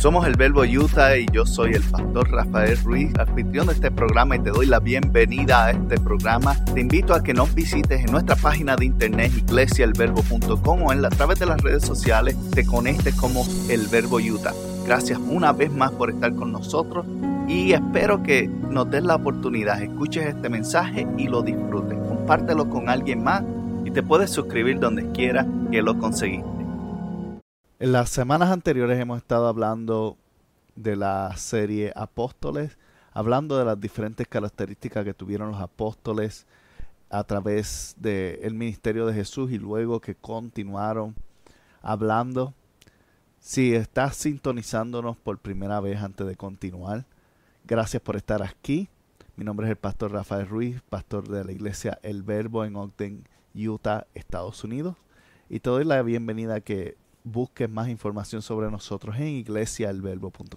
Somos El Verbo Utah y yo soy el pastor Rafael Ruiz, anfitrión de este programa, y te doy la bienvenida a este programa. Te invito a que nos visites en nuestra página de internet iglesiaelverbo.com o a través de las redes sociales te conectes como El Verbo Utah. Gracias una vez más por estar con nosotros y espero que nos des la oportunidad, escuches este mensaje y lo disfrutes. Compártelo con alguien más y te puedes suscribir donde quiera que lo conseguiste. En las semanas anteriores hemos estado hablando de la serie Apóstoles, hablando de las diferentes características que tuvieron los apóstoles a través del ministerio de Jesús y luego que continuaron hablando. Si estás sintonizándonos por primera vez antes de continuar, gracias por estar aquí. Mi nombre es el pastor Rafael Ruiz, pastor de la iglesia El Verbo en Ogden, Utah, Estados Unidos. Y te doy la bienvenida a que busques más información sobre nosotros en iglesiaelverbo.com.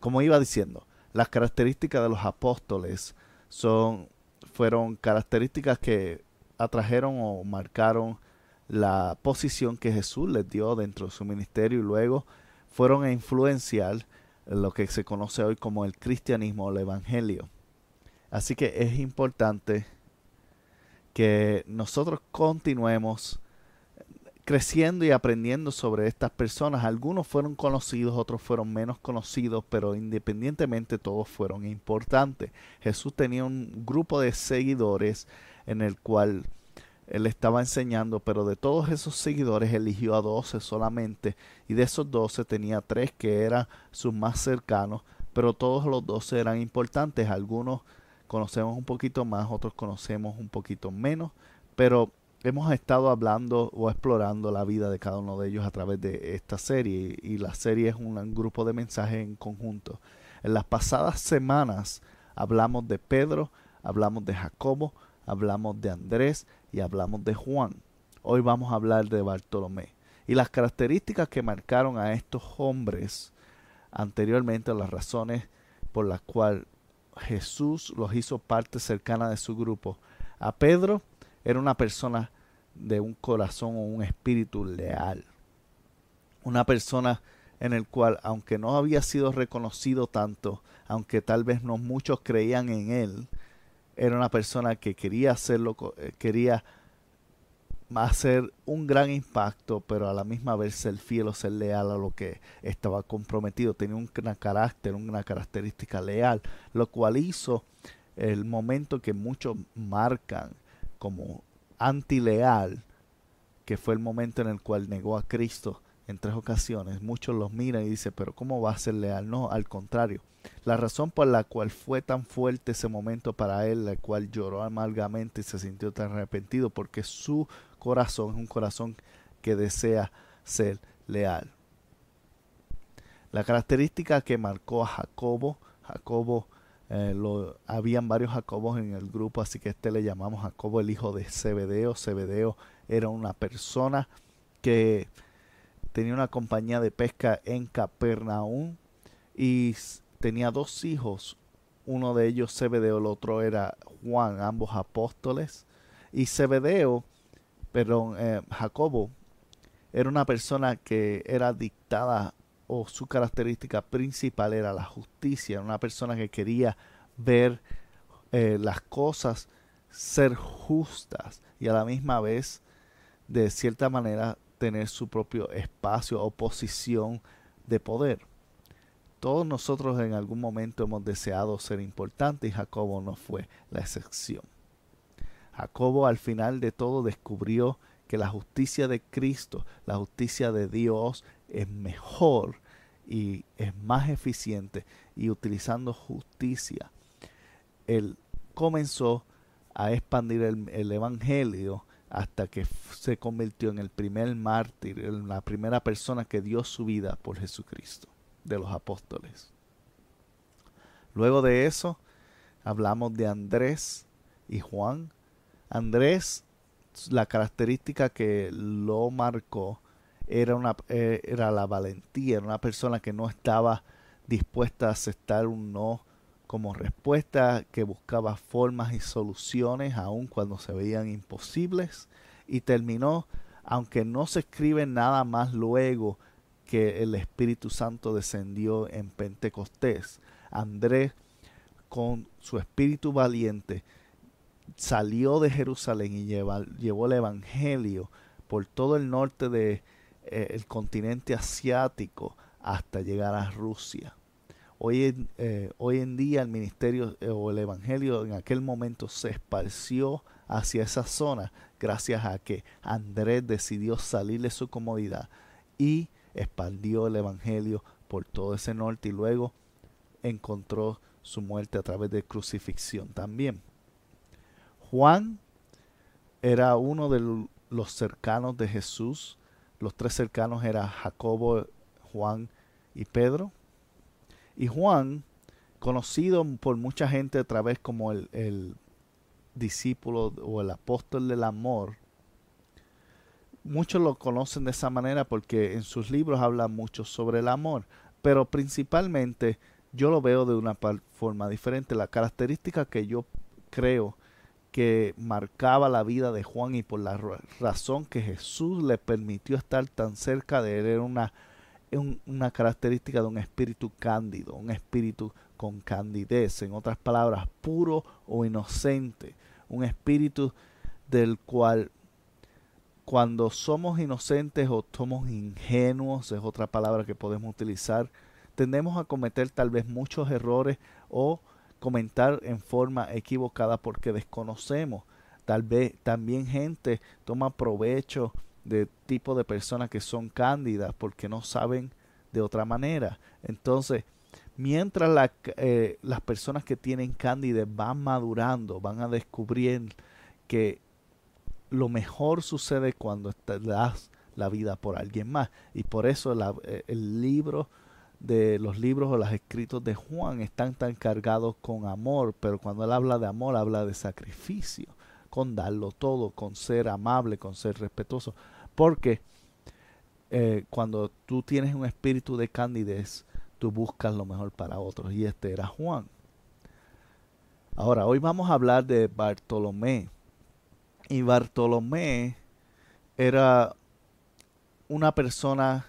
Como iba diciendo, las características de los apóstoles fueron características que atrajeron o marcaron la posición que Jesús les dio dentro de su ministerio y luego fueron a influenciar lo que se conoce hoy como el cristianismo o el evangelio. Así que es importante que nosotros continuemos creciendo y aprendiendo sobre estas personas. Algunos fueron conocidos, otros fueron menos conocidos, pero independientemente todos fueron importantes. Jesús tenía un grupo de seguidores en el cual él estaba enseñando, pero de todos esos seguidores eligió a 12 solamente, y de esos 12 tenía 3 que eran sus más cercanos, pero todos los 12 eran importantes. Algunos conocemos un poquito más, otros conocemos un poquito menos, pero hemos estado hablando o explorando la vida de cada uno de ellos a través de esta serie, y la serie es un grupo de mensajes en conjunto. En las pasadas semanas hablamos de Pedro, hablamos de Jacobo, hablamos de Andrés y hablamos de Juan. Hoy vamos a hablar de Bartolomé y las características que marcaron a estos hombres anteriormente, las razones por las cuales Jesús los hizo parte cercana de su grupo. A Pedro, era una persona de un corazón o un espíritu leal. Una persona en el cual, aunque no había sido reconocido tanto, aunque tal vez no muchos creían en él, era una persona que quería hacer un gran impacto, pero a la misma vez ser fiel o ser leal a lo que estaba comprometido. Tenía un carácter, una característica leal, lo cual hizo el momento que muchos marcan como antileal, que fue el momento en el cual negó a Cristo en 3 ocasiones. Muchos los miran y dicen, pero ¿cómo va a ser leal? No, al contrario. La razón por la cual fue tan fuerte ese momento para él, la cual lloró amargamente y se sintió tan arrepentido, porque su corazón es un corazón que desea ser leal. La característica que marcó a Jacobo, habían varios Jacobos en el grupo, así que le llamamos Jacobo, el hijo de Zebedeo. Zebedeo era una persona que tenía una compañía de pesca en Capernaúm y tenía 2 hijos. Uno de ellos Zebedeo, el otro era Juan, ambos apóstoles. Y Jacobo era una persona que era dictada, o su característica principal era la justicia. Una persona que quería ver las cosas ser justas y a la misma vez, de cierta manera, tener su propio espacio o posición de poder. Todos nosotros en algún momento hemos deseado ser importantes y Jacobo no fue la excepción. Jacobo al final de todo descubrió que la justicia de Cristo, la justicia de Dios, es mejor y es más eficiente, y utilizando justicia él comenzó a expandir el evangelio hasta que se convirtió en el primer mártir, en la primera persona que dio su vida por Jesucristo de los apóstoles. Luego de eso hablamos de Andrés y Juan. Andrés, la característica que lo marcó era la valentía. Era una persona que no estaba dispuesta a aceptar un no como respuesta, que buscaba formas y soluciones aun cuando se veían imposibles, y terminó, aunque no se escribe nada más luego que el Espíritu Santo descendió en Pentecostés. Andrés, con su espíritu valiente, salió de Jerusalén y llevó el Evangelio por todo el norte del continente asiático hasta llegar a Rusia. Hoy en día el ministerio o el Evangelio en aquel momento se esparció hacia esa zona gracias a que Andrés decidió salir de su comodidad y expandió el Evangelio por todo ese norte, y luego encontró su muerte a través de crucifixión también. Juan era uno de los cercanos de Jesús. Los tres cercanos eran Jacobo, Juan y Pedro. Y Juan, conocido por mucha gente a través como el discípulo o el apóstol del amor, muchos lo conocen de esa manera porque en sus libros habla mucho sobre el amor, pero principalmente yo lo veo de una forma diferente. La característica que yo creo que marcaba la vida de Juan y por la razón que Jesús le permitió estar tan cerca de él era una característica de un espíritu cándido, un espíritu con candidez, en otras palabras, puro o inocente, un espíritu del cual cuando somos inocentes o somos ingenuos, es otra palabra que podemos utilizar, tendemos a cometer tal vez muchos errores o comentar en forma equivocada porque desconocemos. Tal vez también gente toma provecho de tipo de personas que son cándidas porque no saben de otra manera. Entonces, mientras las personas que tienen cándidez van madurando, van a descubrir que lo mejor sucede cuando das la vida por alguien más. Y por eso los libros o los escritos de Juan están tan cargados con amor, pero cuando él habla de amor, habla de sacrificio, con darlo todo, con ser amable, con ser respetuoso. Porque cuando tú tienes un espíritu de candidez, tú buscas lo mejor para otros. Y este era Juan. Ahora, hoy vamos a hablar de Bartolomé. Y Bartolomé era una persona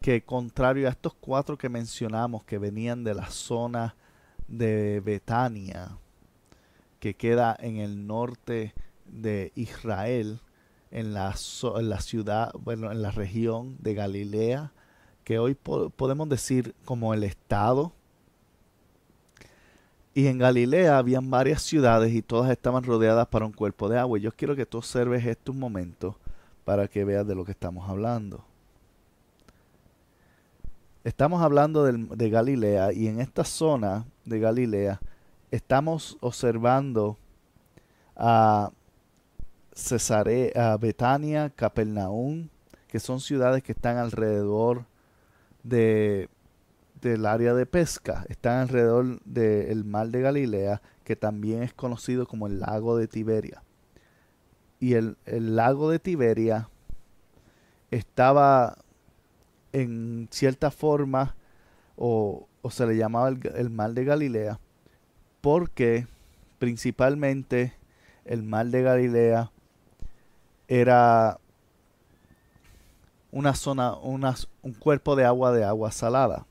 que, contrario a estos cuatro que mencionamos, que venían de la zona de Betania, que queda en el norte de Israel, en la ciudad, bueno, en la región de Galilea, que hoy podemos decir como el estado. Y en Galilea habían varias ciudades y todas estaban rodeadas por un cuerpo de agua. Yo quiero que tú observes estos momentos para que veas de lo que estamos hablando. Estamos hablando de Galilea, y en esta zona de Galilea estamos observando a Cesarea, a Betania, Capernaúm, que son ciudades que están alrededor del área de pesca. Están alrededor del mar de Galilea, que también es conocido como el lago de Tiberia. Y el lago de Tiberia estaba, en cierta forma, o se le llamaba el mar de Galilea, porque principalmente el mar de Galilea era una zona, un cuerpo de agua salada.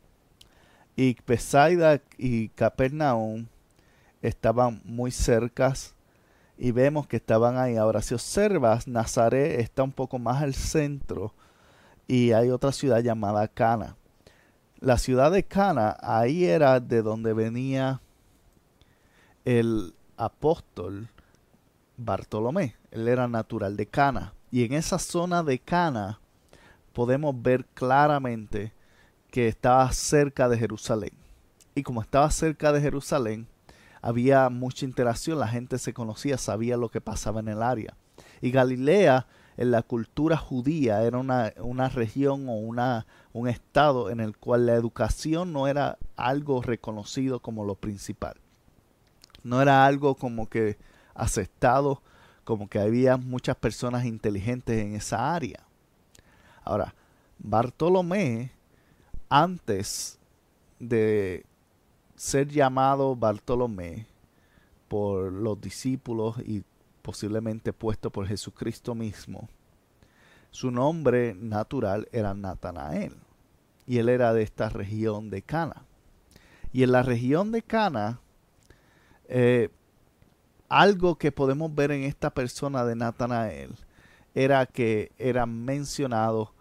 Y Pesaida y Capernaum estaban muy cercas y vemos que estaban ahí. Ahora, si observas, Nazaret está un poco más al centro, y hay otra ciudad llamada Cana. La ciudad de Cana, ahí era de donde venía el apóstol Bartolomé. Él era natural de Cana. Y en esa zona de Cana podemos ver claramente que estaba cerca de Jerusalén. Y como estaba cerca de Jerusalén, había mucha interacción. La gente se conocía, sabía lo que pasaba en el área. Y Galilea, en la cultura judía, era una región o un estado en el cual la educación no era algo reconocido como lo principal. No era algo como que aceptado, como que había muchas personas inteligentes en esa área. Ahora, Bartolomé, antes de ser llamado Bartolomé por los discípulos y posiblemente puesto por Jesucristo mismo, su nombre natural era Natanael. y él era de esta región de Cana. Y en la región de Cana, algo que podemos ver en esta persona de Natanael era que era mencionado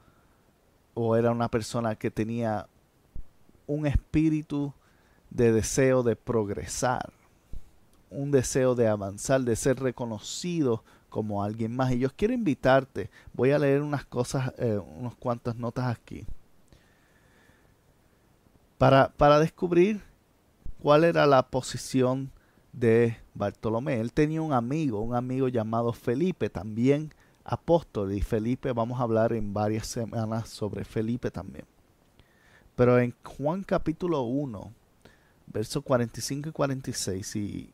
o era una persona que tenía un espíritu de deseo de progresar, un deseo de avanzar, de ser reconocido como alguien más. Y yo quiero invitarte, voy a leer unas cosas, unas cuantas notas aquí, para descubrir cuál era la posición de Bartolomé. Él tenía un amigo llamado Felipe, también apóstol, y Felipe, vamos a hablar en varias semanas sobre Felipe también. Pero en Juan capítulo 1, versos 45 y 46, si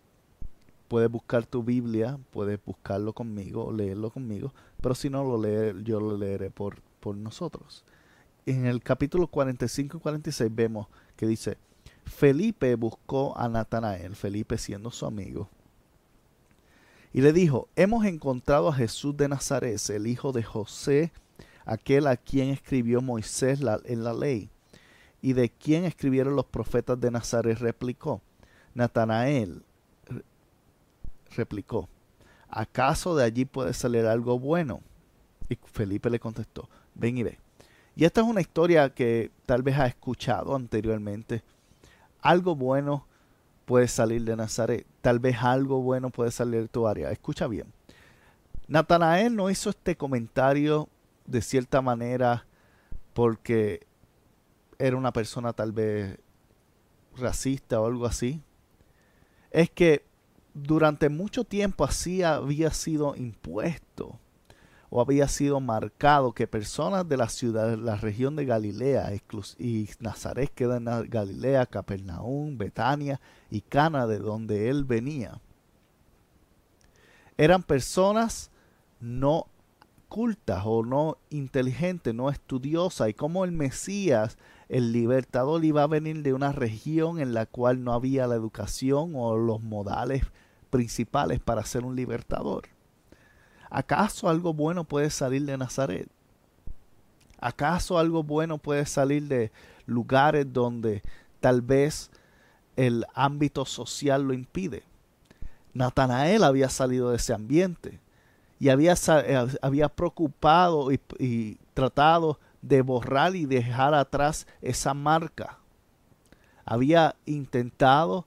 puedes buscar tu Biblia, puedes buscarlo conmigo, leerlo conmigo, pero si no lo lees, yo lo leeré por nosotros. En el capítulo 45 y 46 vemos que dice: Felipe buscó a Natanael, Felipe siendo su amigo, y le dijo: hemos encontrado a Jesús de Nazaret, el hijo de José, aquel a quien escribió Moisés en la ley, y de quien escribieron los profetas. De Nazaret, replicó Natanael, replicó: ¿acaso de allí puede salir algo bueno? Y Felipe le contestó: ven y ve. Y esta es una historia que tal vez has escuchado anteriormente. Algo bueno puede salir de Nazaret. Tal vez algo bueno puede salir de tu área. Escucha bien. Natanael no hizo este comentario de cierta manera porque era una persona tal vez racista o algo así. Es que durante mucho tiempo así había sido impuesto o había sido marcado que personas de la ciudad, la región de Galilea, y Nazaret queda en Galilea, Capernaúm, Betania y Cana, de donde él venía, eran personas no cultas o no inteligentes, no estudiosas, y como el Mesías, el libertador, iba a venir de una región en la cual no había la educación o los modales principales para ser un libertador. ¿Acaso algo bueno puede salir de Nazaret? ¿Acaso algo bueno puede salir de lugares donde tal vez el ámbito social lo impide? Natanael había salido de ese ambiente y había preocupado y tratado de borrar y dejar atrás esa marca. Había intentado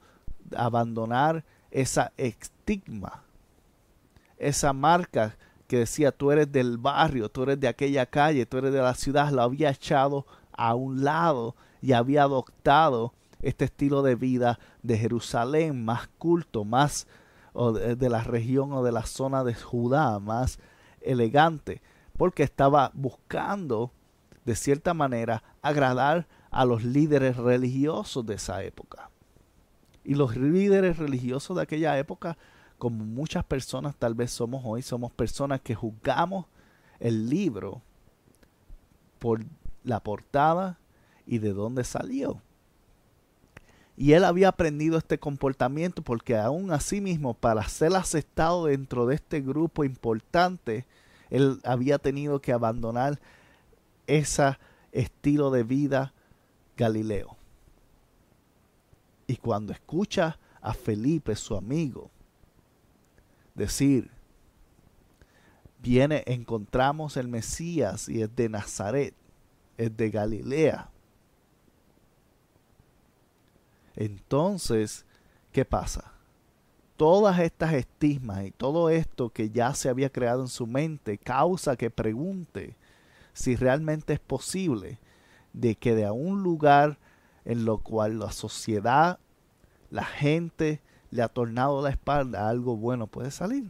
abandonar esa estigma, esa marca que decía: tú eres del barrio, tú eres de aquella calle, tú eres de la ciudad. La había echado a un lado y había adoptado este estilo de vida de Jerusalén, más culto, más de la región o de la zona de Judá, más elegante, porque estaba buscando de cierta manera agradar a los líderes religiosos de esa época. Y los líderes religiosos de aquella época, como muchas personas tal vez somos hoy, somos personas que juzgamos el libro por la portada y de dónde salió. Y él había aprendido este comportamiento porque aún así mismo, para ser aceptado dentro de este grupo importante, él había tenido que abandonar ese estilo de vida galileo. Y cuando escucha a Felipe, su amigo, decir: viene, encontramos el Mesías y es de Nazaret, es de Galilea. Entonces, ¿qué pasa? Todas estas estigmas y todo esto que ya se había creado en su mente causa que pregunte si realmente es posible de que de un lugar en lo cual la sociedad, la gente le ha tornado la espalda, algo bueno puede salir.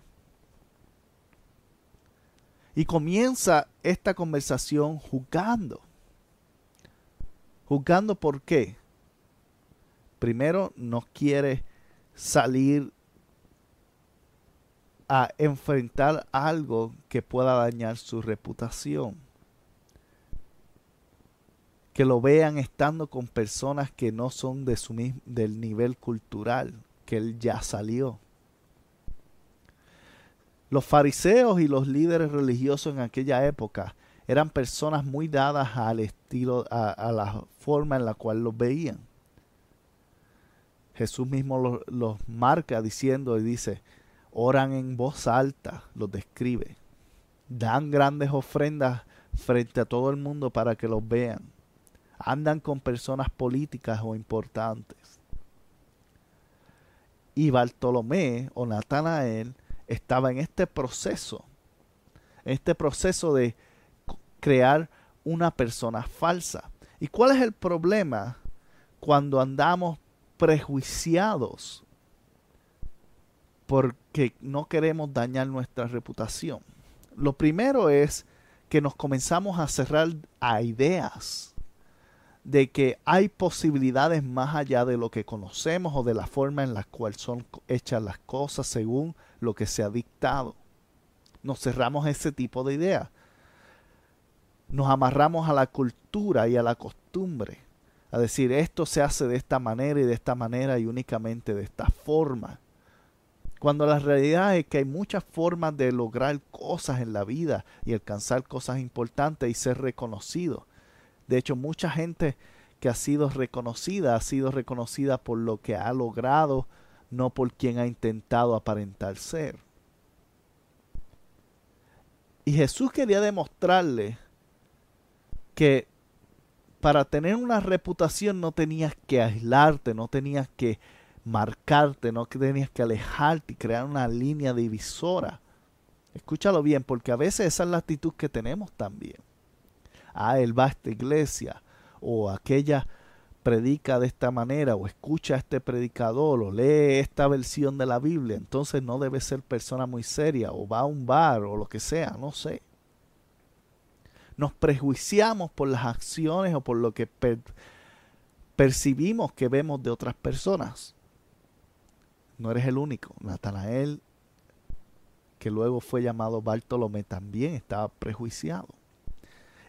Y comienza esta conversación juzgando. ¿Juzgando por qué? Primero, no quiere salir a enfrentar algo que pueda dañar su reputación. Que lo vean estando con personas que no son de del nivel cultural que él ya salió. Los fariseos y los líderes religiosos en aquella época eran personas muy dadas al estilo, a la forma en la cual los veían. Jesús mismo los marca diciendo y dice, oran en voz alta, los describe. Dan grandes ofrendas frente a todo el mundo para que los vean. Andan con personas políticas o importantes. Y Bartolomé o Natanael estaba en este proceso de crear una persona falsa. ¿Y cuál es el problema cuando andamos prejuiciados? Porque no queremos dañar nuestra reputación. Lo primero es que nos comenzamos a cerrar a ideas de que hay posibilidades más allá de lo que conocemos o de la forma en la cual son hechas las cosas según lo que se ha dictado. Nos cerramos ese tipo de ideas. Nos amarramos a la cultura y a la costumbre, a decir esto se hace de esta manera y de esta manera y únicamente de esta forma. Cuando la realidad es que hay muchas formas de lograr cosas en la vida y alcanzar cosas importantes y ser reconocido. De hecho, mucha gente que ha sido reconocida por lo que ha logrado, no por quien ha intentado aparentar ser. Y Jesús quería demostrarle que para tener una reputación no tenías que aislarte, no tenías que marcarte, no tenías que alejarte y crear una línea divisora. Escúchalo bien, porque a veces esa es la actitud que tenemos también. Ah, él va a esta iglesia, o aquella predica de esta manera, o escucha a este predicador, o lee esta versión de la Biblia, entonces no debe ser persona muy seria, o va a un bar, o lo que sea, no sé. Nos prejuiciamos por las acciones o por lo que percibimos que vemos de otras personas. No eres el único. Natanael, que luego fue llamado Bartolomé, también estaba prejuiciado.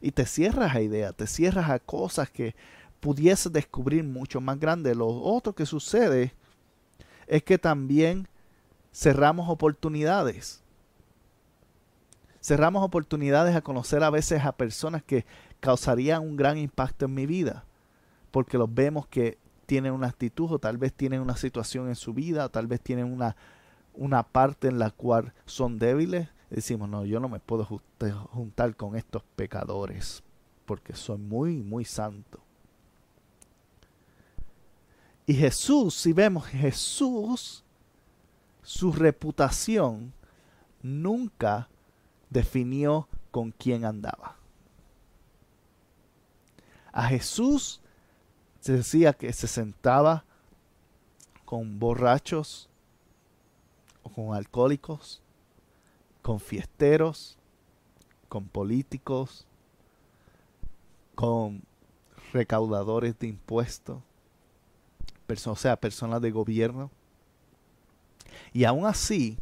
Y te cierras a ideas, te cierras a cosas que pudieses descubrir mucho más grandes. Lo otro que sucede es que también cerramos oportunidades. Cerramos oportunidades a conocer a veces a personas que causarían un gran impacto en mi vida, porque los vemos que tienen una actitud o tal vez tienen una situación en su vida, o tal vez tienen una parte en la cual son débiles. Decimos, no, yo no me puedo juntar con estos pecadores porque soy muy, muy santo. Y Jesús, si vemos Jesús, su reputación nunca definió con quién andaba. A Jesús se decía que se sentaba con borrachos o con alcohólicos, con fiesteros, con políticos, con recaudadores de impuestos, o sea, personas de gobierno. Y aún así,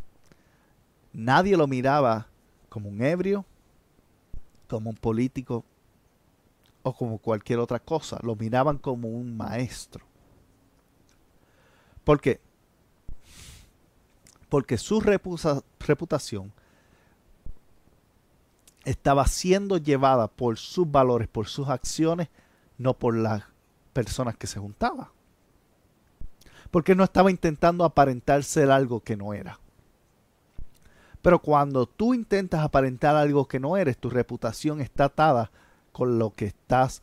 nadie lo miraba como un ebrio, como un político o como cualquier otra cosa. Lo miraban como un maestro. ¿Por qué? Porque su reputación estaba siendo llevada por sus valores, por sus acciones, no por las personas que se juntaban. Porque no estaba intentando aparentar ser algo que no era. Pero cuando tú intentas aparentar algo que no eres, tu reputación está atada con lo que estás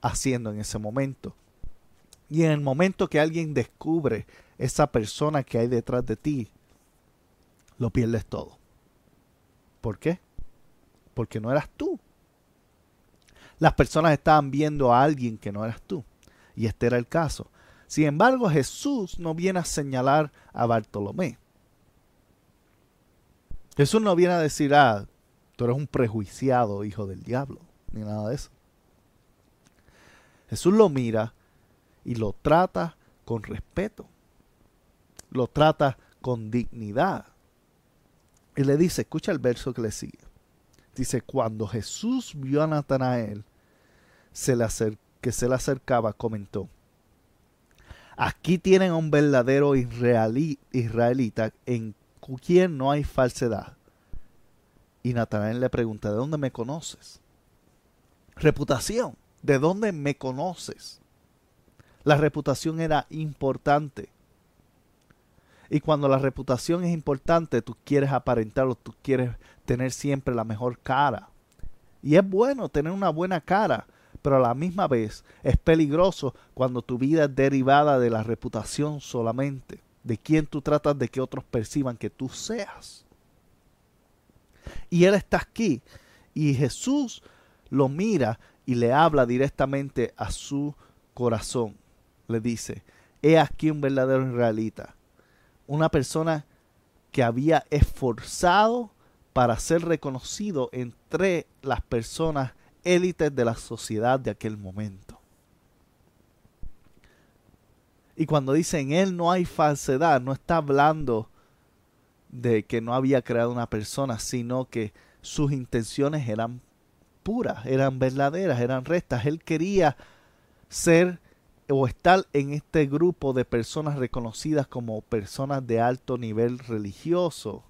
haciendo en ese momento. Y en el momento que alguien descubre esa persona que hay detrás de ti, lo pierdes todo. ¿Por qué? Porque no eras tú. Las personas estaban viendo a alguien que no eras tú. Y este era el caso. Sin embargo, Jesús no viene a señalar a Bartolomé. Jesús no viene a decir, ah, tú eres un prejuiciado hijo del diablo, ni nada de eso. Jesús lo mira y lo trata con respeto, lo trata con dignidad. Y le dice, escucha el verso que le sigue. Dice, cuando Jesús vio a Natanael que se le acercaba, comentó, aquí tienen a un verdadero israelita en quien no hay falsedad. Y Natanael le pregunta, ¿de dónde me conoces? reputación. ¿De dónde me conoces? La reputación era importante. Y cuando la reputación es importante, tú quieres aparentarlo, tú quieres tener siempre la mejor cara. Y es bueno tener una buena cara, pero a la misma vez es peligroso cuando tu vida es derivada de la reputación solamente, de quién tú tratas de que otros perciban que tú seas. Y él está aquí, y Jesús lo mira y le habla directamente a su corazón. Le dice: he aquí un verdadero israelita, una persona que había esforzado para ser reconocido entre las personas élites de la sociedad de aquel momento. Y cuando dice en él no hay falsedad, no está hablando de que no había creado una persona, sino que sus intenciones eran puras, eran verdaderas, eran rectas. Él quería ser o estar en este grupo de personas reconocidas como personas de alto nivel religioso,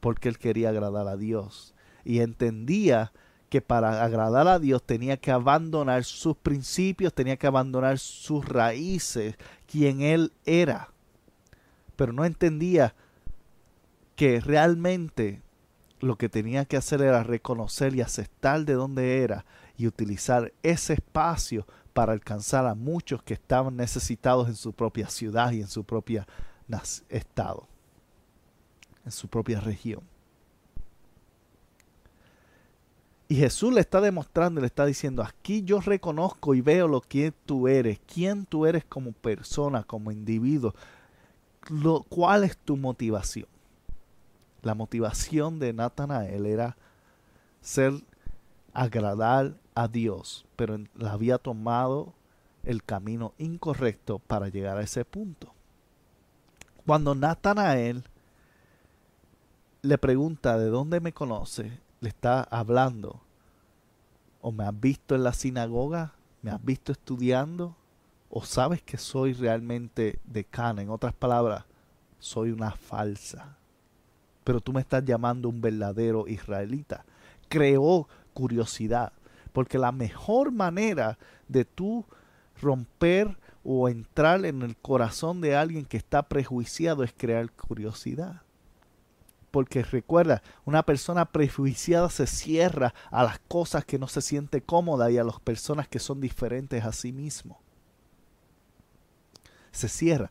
porque él quería agradar a Dios y entendía que para agradar a Dios tenía que abandonar sus principios, tenía que abandonar sus raíces, quien él era. Pero no entendía que realmente lo que tenía que hacer era reconocer y aceptar de dónde era y utilizar ese espacio para alcanzar a muchos que estaban necesitados en su propia ciudad y en su propio estado, en su propia región. Y Jesús le está demostrando, le está diciendo: aquí yo reconozco y veo lo que tú eres, quién tú eres como persona, como individuo. ¿Cuál es tu motivación? La motivación de Natanael era agradar a Dios, pero la había tomado el camino incorrecto para llegar a ese punto. Cuando Natanael le pregunta: ¿de dónde me conoces?, le está hablando: ¿o me has visto en la sinagoga? ¿Me has visto estudiando? ¿O sabes que soy realmente de Cana? En otras palabras, soy una falsa. Pero tú me estás llamando un verdadero israelita. Creó curiosidad, porque la mejor manera de tú romper o entrar en el corazón de alguien que está prejuiciado es crear curiosidad. Porque recuerda, una persona prejuiciada se cierra a las cosas que no se siente cómoda y a las personas que son diferentes a sí mismo. Se cierra.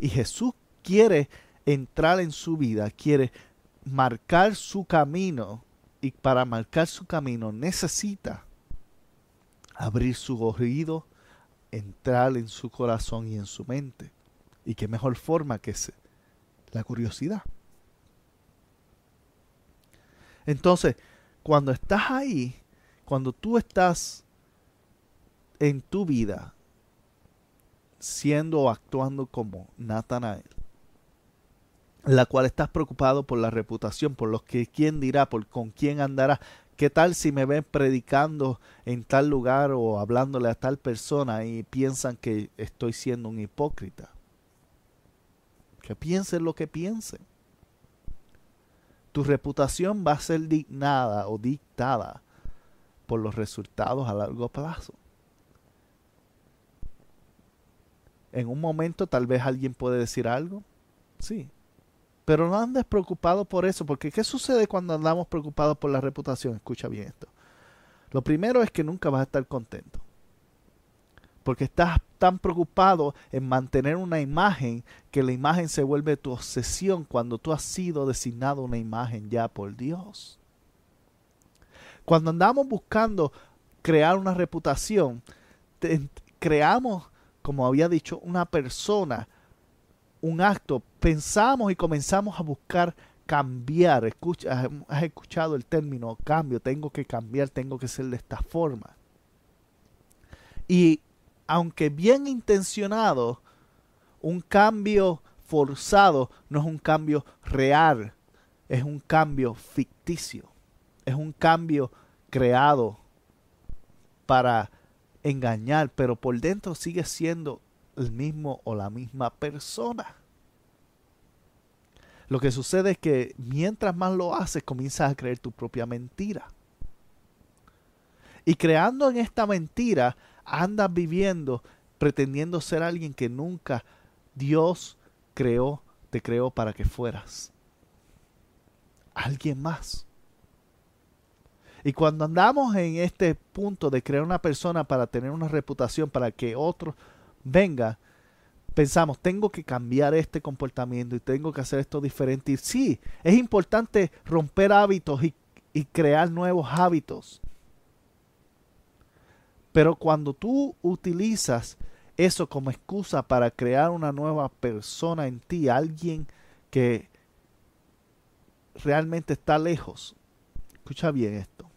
Y Jesús quiere entrar en su vida, quiere marcar su camino. Y para marcar su camino necesita abrir su oído, entrar en su corazón y en su mente. Y qué mejor forma que la curiosidad. Entonces, cuando estás ahí, cuando tú estás en tu vida siendo o actuando como Natanael, la cual estás preocupado por la reputación, por lo que quién dirá, por con quién andará, qué tal si me ven predicando en tal lugar o hablándole a tal persona y piensan que estoy siendo un hipócrita. Que piensen lo que piensen. Tu reputación va a ser dignada o dictada por los resultados a largo plazo. En un momento tal vez alguien puede decir algo, sí, pero no andes preocupado por eso, porque ¿qué sucede cuando andamos preocupados por la reputación? Escucha bien esto. Lo primero es que nunca vas a estar contento, porque estás tan preocupado en mantener una imagen que la imagen se vuelve tu obsesión cuando tú has sido designado una imagen ya por Dios. Cuando andamos buscando crear una reputación, creamos, como había dicho, una persona, un acto, pensamos y comenzamos a buscar cambiar. Has escuchado el término cambio, tengo que cambiar, tengo que ser de esta forma. Y aunque bien intencionado, un cambio forzado no es un cambio real, es un cambio ficticio, es un cambio creado para engañar, pero por dentro sigue siendo el mismo o la misma persona. Lo que sucede es que mientras más lo haces, comienzas a creer tu propia mentira. Y creando en esta mentira, andas viviendo pretendiendo ser alguien que nunca Dios creó, te creó para que fueras alguien más. Y cuando andamos en este punto de crear una persona para tener una reputación, para que otro venga, pensamos, tengo que cambiar este comportamiento y tengo que hacer esto diferente. Y sí, es importante romper hábitos y crear nuevos hábitos. Pero cuando tú utilizas eso como excusa para crear una nueva persona en ti, alguien que realmente está lejos, escucha bien esto.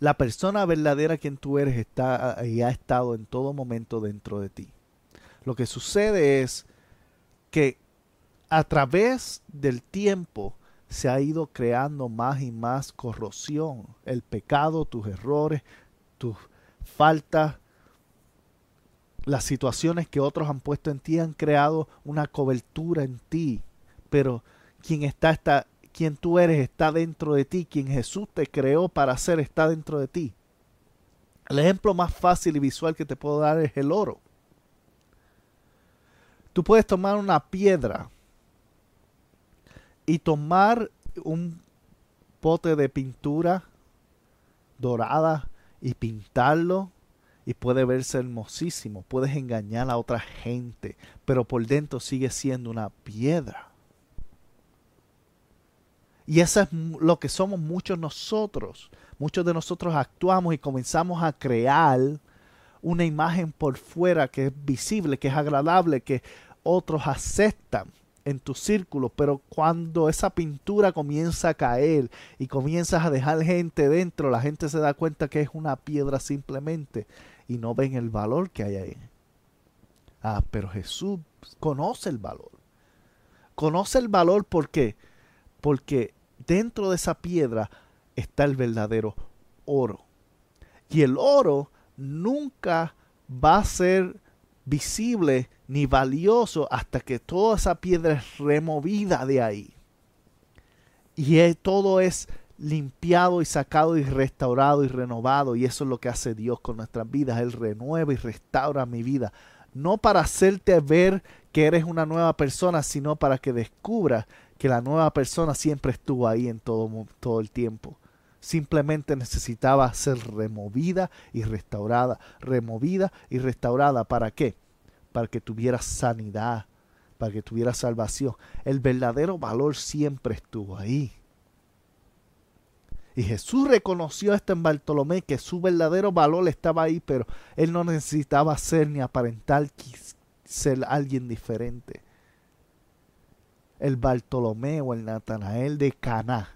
La persona verdadera quien tú eres está y ha estado en todo momento dentro de ti. Lo que sucede es que a través del tiempo se ha ido creando más y más corrosión. El pecado, tus errores, tus faltas, las situaciones que otros han puesto en ti han creado una cobertura en ti. Pero quien está quien tú eres está dentro de ti. Quien Jesús te creó para ser está dentro de ti. El ejemplo más fácil y visual que te puedo dar es el oro. Tú puedes tomar una piedra y tomar un pote de pintura dorada y pintarlo y puede verse hermosísimo. Puedes engañar a otra gente, pero por dentro sigue siendo una piedra. Y eso es lo que somos muchos nosotros. Muchos de nosotros actuamos y comenzamos a crear una imagen por fuera que es visible, que es agradable, que otros aceptan en tu círculo. Pero cuando esa pintura comienza a caer y comienzas a dejar gente dentro, la gente se da cuenta que es una piedra simplemente y no ven el valor que hay ahí. Ah, pero Jesús conoce el valor. Conoce el valor, ¿por qué? Porque dentro de esa piedra está el verdadero oro. Y el oro nunca va a ser visible ni valioso hasta que toda esa piedra es removida de ahí. Y todo es limpiado y sacado y restaurado y renovado. Y eso es lo que hace Dios con nuestras vidas. Él renueva y restaura mi vida. No para hacerte ver que eres una nueva persona, sino para que descubras que la nueva persona siempre estuvo ahí en todo el tiempo. Simplemente necesitaba ser removida y restaurada. Removida y restaurada. ¿Para qué? Para que tuvieras sanidad. Para que tuvieras salvación. El verdadero valor siempre estuvo ahí. Y Jesús reconoció esto en Bartolomé, que su verdadero valor estaba ahí, pero él no necesitaba ser ni aparentar ser alguien diferente. El Bartolomé o el Natanael de Cana,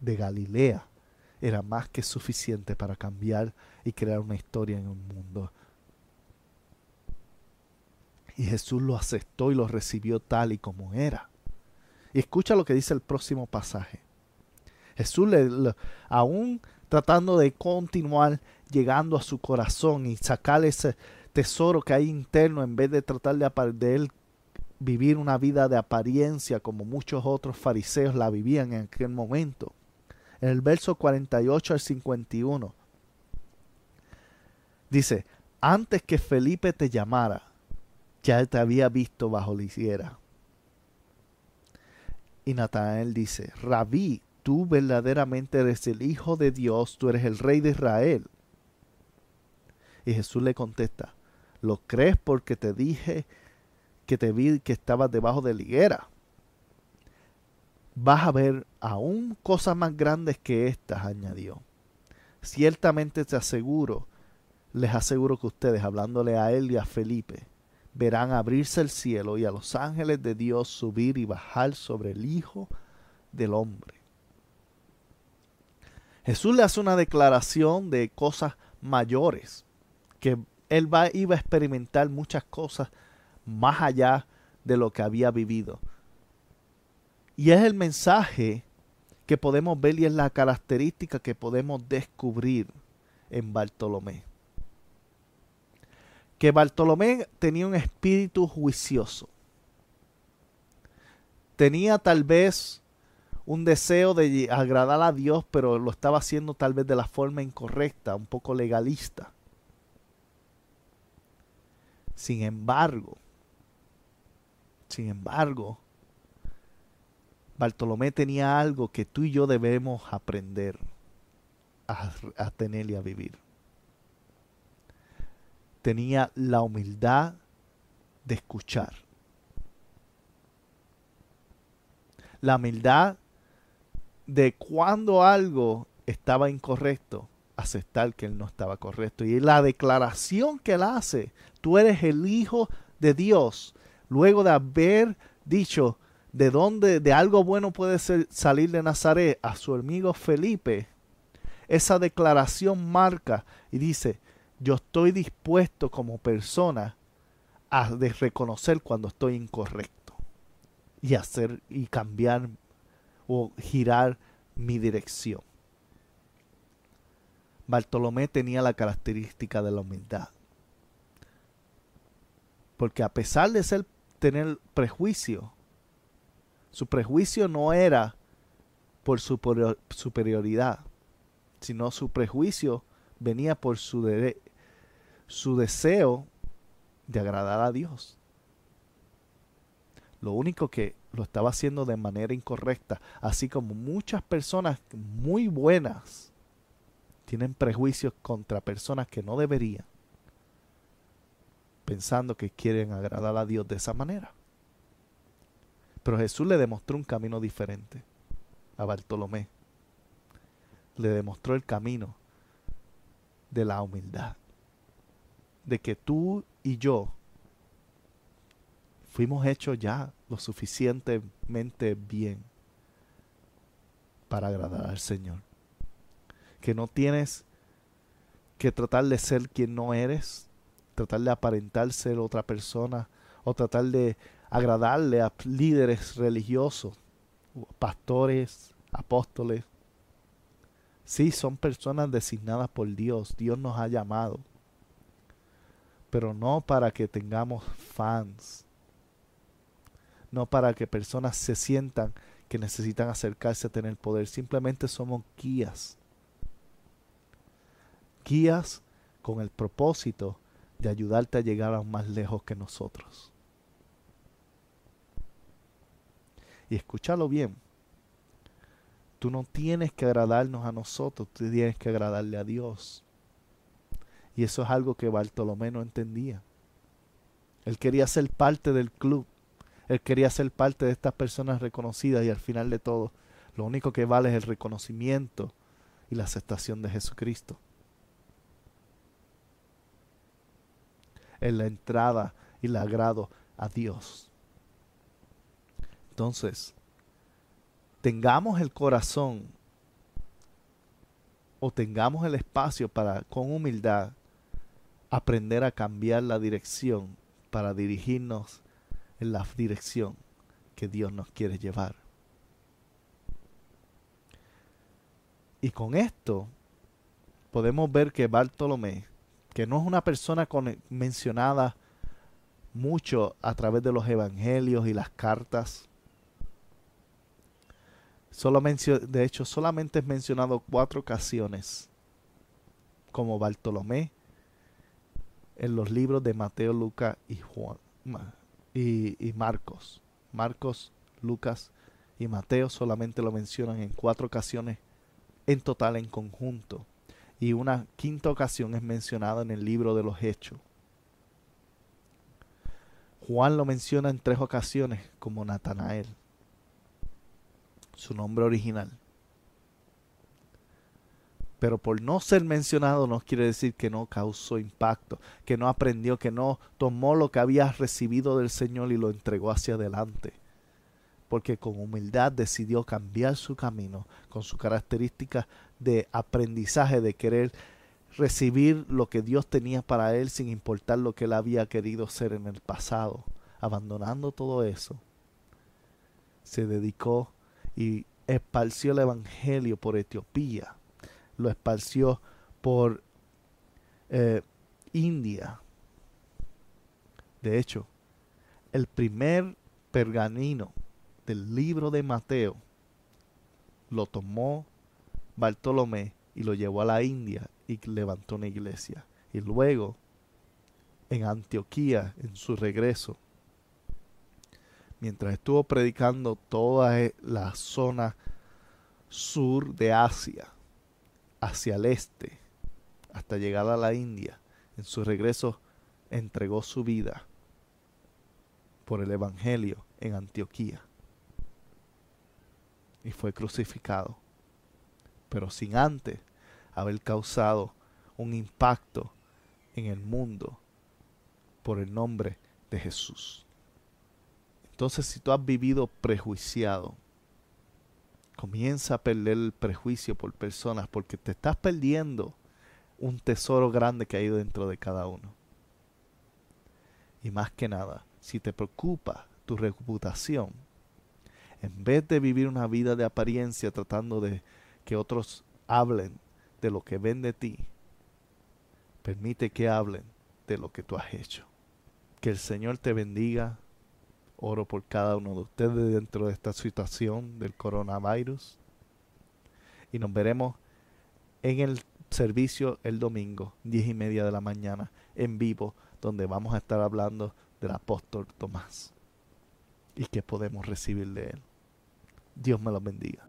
de Galilea, era más que suficiente para cambiar y crear una historia en un mundo. Y Jesús lo aceptó y lo recibió tal y como era. Y escucha lo que dice el próximo pasaje. Jesús, aún tratando de continuar llegando a su corazón y sacar ese tesoro que hay interno, en vez de tratar de él vivir una vida de apariencia como muchos otros fariseos la vivían en aquel momento. En el verso 48 al 51 dice: antes que Felipe te llamara, ya te había visto bajo la higuera. Y Natanael dice: Rabí, tú verdaderamente eres el Hijo de Dios, tú eres el Rey de Israel. Y Jesús le contesta: ¿lo crees porque te dije que te vi que estabas debajo de la higuera? Vas a ver aún cosas más grandes que estas, añadió. Ciertamente te aseguro, les aseguro que ustedes, hablándole a él y a Felipe, verán abrirse el cielo y a los ángeles de Dios subir y bajar sobre el Hijo del Hombre. Jesús le hace una declaración de cosas mayores, que él iba a experimentar muchas cosas más allá de lo que había vivido. Y es el mensaje que podemos ver y es la característica que podemos descubrir en Bartolomé. Que Bartolomé tenía un espíritu juicioso. Tenía tal vez un deseo de agradar a Dios, pero lo estaba haciendo tal vez de la forma incorrecta, un poco legalista. Sin embargo, Bartolomé tenía algo que tú y yo debemos aprender a tener y a vivir. Tenía la humildad de escuchar. La humildad de cuando algo estaba incorrecto, aceptar que él no estaba correcto. Y la declaración que él hace, tú eres el Hijo de Dios, luego de haber dicho, ¿de dónde de algo bueno puede salir de Nazaret? A su amigo Felipe. Esa declaración marca y dice, yo estoy dispuesto como persona a reconocer cuando estoy incorrecto y hacer y cambiar o girar mi dirección. Bartolomé tenía la característica de la humildad, porque a pesar de tener prejuicio, su prejuicio no era por su superioridad, sino su prejuicio venía por su deseo de agradar a Dios. Lo único que lo estaba haciendo de manera incorrecta, así como muchas personas muy buenas tienen prejuicios contra personas que no deberían, pensando que quieren agradar a Dios de esa manera. Pero Jesús le demostró un camino diferente a Bartolomé. Le demostró el camino de la humildad. De que tú y yo fuimos hechos ya lo suficientemente bien para agradar al Señor. Que no tienes que tratar de ser quien no eres, tratar de aparentar ser otra persona o tratar de agradarle a líderes religiosos, pastores, apóstoles. Sí, son personas designadas por Dios. Dios nos ha llamado. Pero no para que tengamos fans. No para que personas se sientan que necesitan acercarse a tener poder. Simplemente somos guías. Guías con el propósito de ayudarte a llegar aún más lejos que nosotros. Y escúchalo bien. Tú no tienes que agradarnos a nosotros, tú tienes que agradarle a Dios. Y eso es algo que Bartolomé no entendía. Él quería ser parte del club. Él quería ser parte de estas personas reconocidas y al final de todo, lo único que vale es el reconocimiento y la aceptación de Jesucristo. Es la entrada y el agrado a Dios. Entonces, tengamos el corazón o tengamos el espacio para, con humildad, aprender a cambiar la dirección para dirigirnos en la dirección que Dios nos quiere llevar. Y con esto podemos ver que Bartolomé, que no es una persona mencionada mucho a través de los evangelios y las cartas, de hecho, solamente es mencionado 4 ocasiones como Bartolomé en los libros de Mateo, Lucas y Juan y Marcos. Marcos, Lucas y Mateo solamente lo mencionan en 4 ocasiones en total en conjunto. Y una 5ª ocasión es mencionada en el libro de los Hechos. Juan lo menciona en 3 ocasiones como Natanael, su nombre original. Pero por no ser mencionado no quiere decir que no causó impacto, que no aprendió, que no tomó lo que había recibido del Señor y lo entregó hacia adelante. Porque con humildad decidió cambiar su camino, con su característica de aprendizaje, de querer recibir lo que Dios tenía para él sin importar lo que él había querido ser en el pasado. Abandonando todo eso, se dedicó y esparció el evangelio por Etiopía, lo esparció por India. De hecho, el primer pergamino del libro de Mateo lo tomó Bartolomé y lo llevó a la India y levantó una iglesia. Y luego, en Antioquía, en su regreso, mientras estuvo predicando toda la zona sur de Asia, hacia el este, hasta llegar a la India, en su regreso entregó su vida por el Evangelio en Antioquía y fue crucificado, pero sin antes haber causado un impacto en el mundo por el nombre de Jesús. Entonces, si tú has vivido prejuiciado, comienza a perder el prejuicio por personas, porque te estás perdiendo un tesoro grande que hay dentro de cada uno. Y más que nada, si te preocupa tu reputación, en vez de vivir una vida de apariencia tratando de que otros hablen de lo que ven de ti, permite que hablen de lo que tú has hecho. Que el Señor te bendiga. Oro por cada uno de ustedes dentro de esta situación del coronavirus. Y nos veremos en el servicio el domingo, 10:30 de la mañana, en vivo, donde vamos a estar hablando del apóstol Tomás y qué podemos recibir de él. Dios me los bendiga.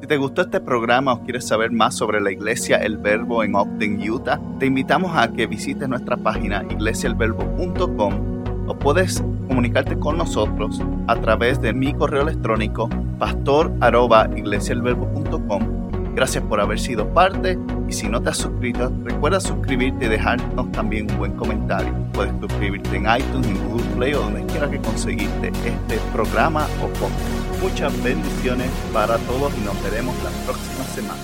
Si te gustó este programa o quieres saber más sobre la Iglesia El Verbo en Ogden, Utah, te invitamos a que visites nuestra página iglesiaelverbo.com, o puedes comunicarte con nosotros a través de mi correo electrónico pastor@iglesiaelverbo.com. Gracias por haber sido parte, y si no te has suscrito, recuerda suscribirte y dejarnos también un buen comentario. Puedes suscribirte en iTunes, en Google Play o donde quiera que conseguiste este programa o podcast. Muchas bendiciones para todos y nos veremos la próxima semana.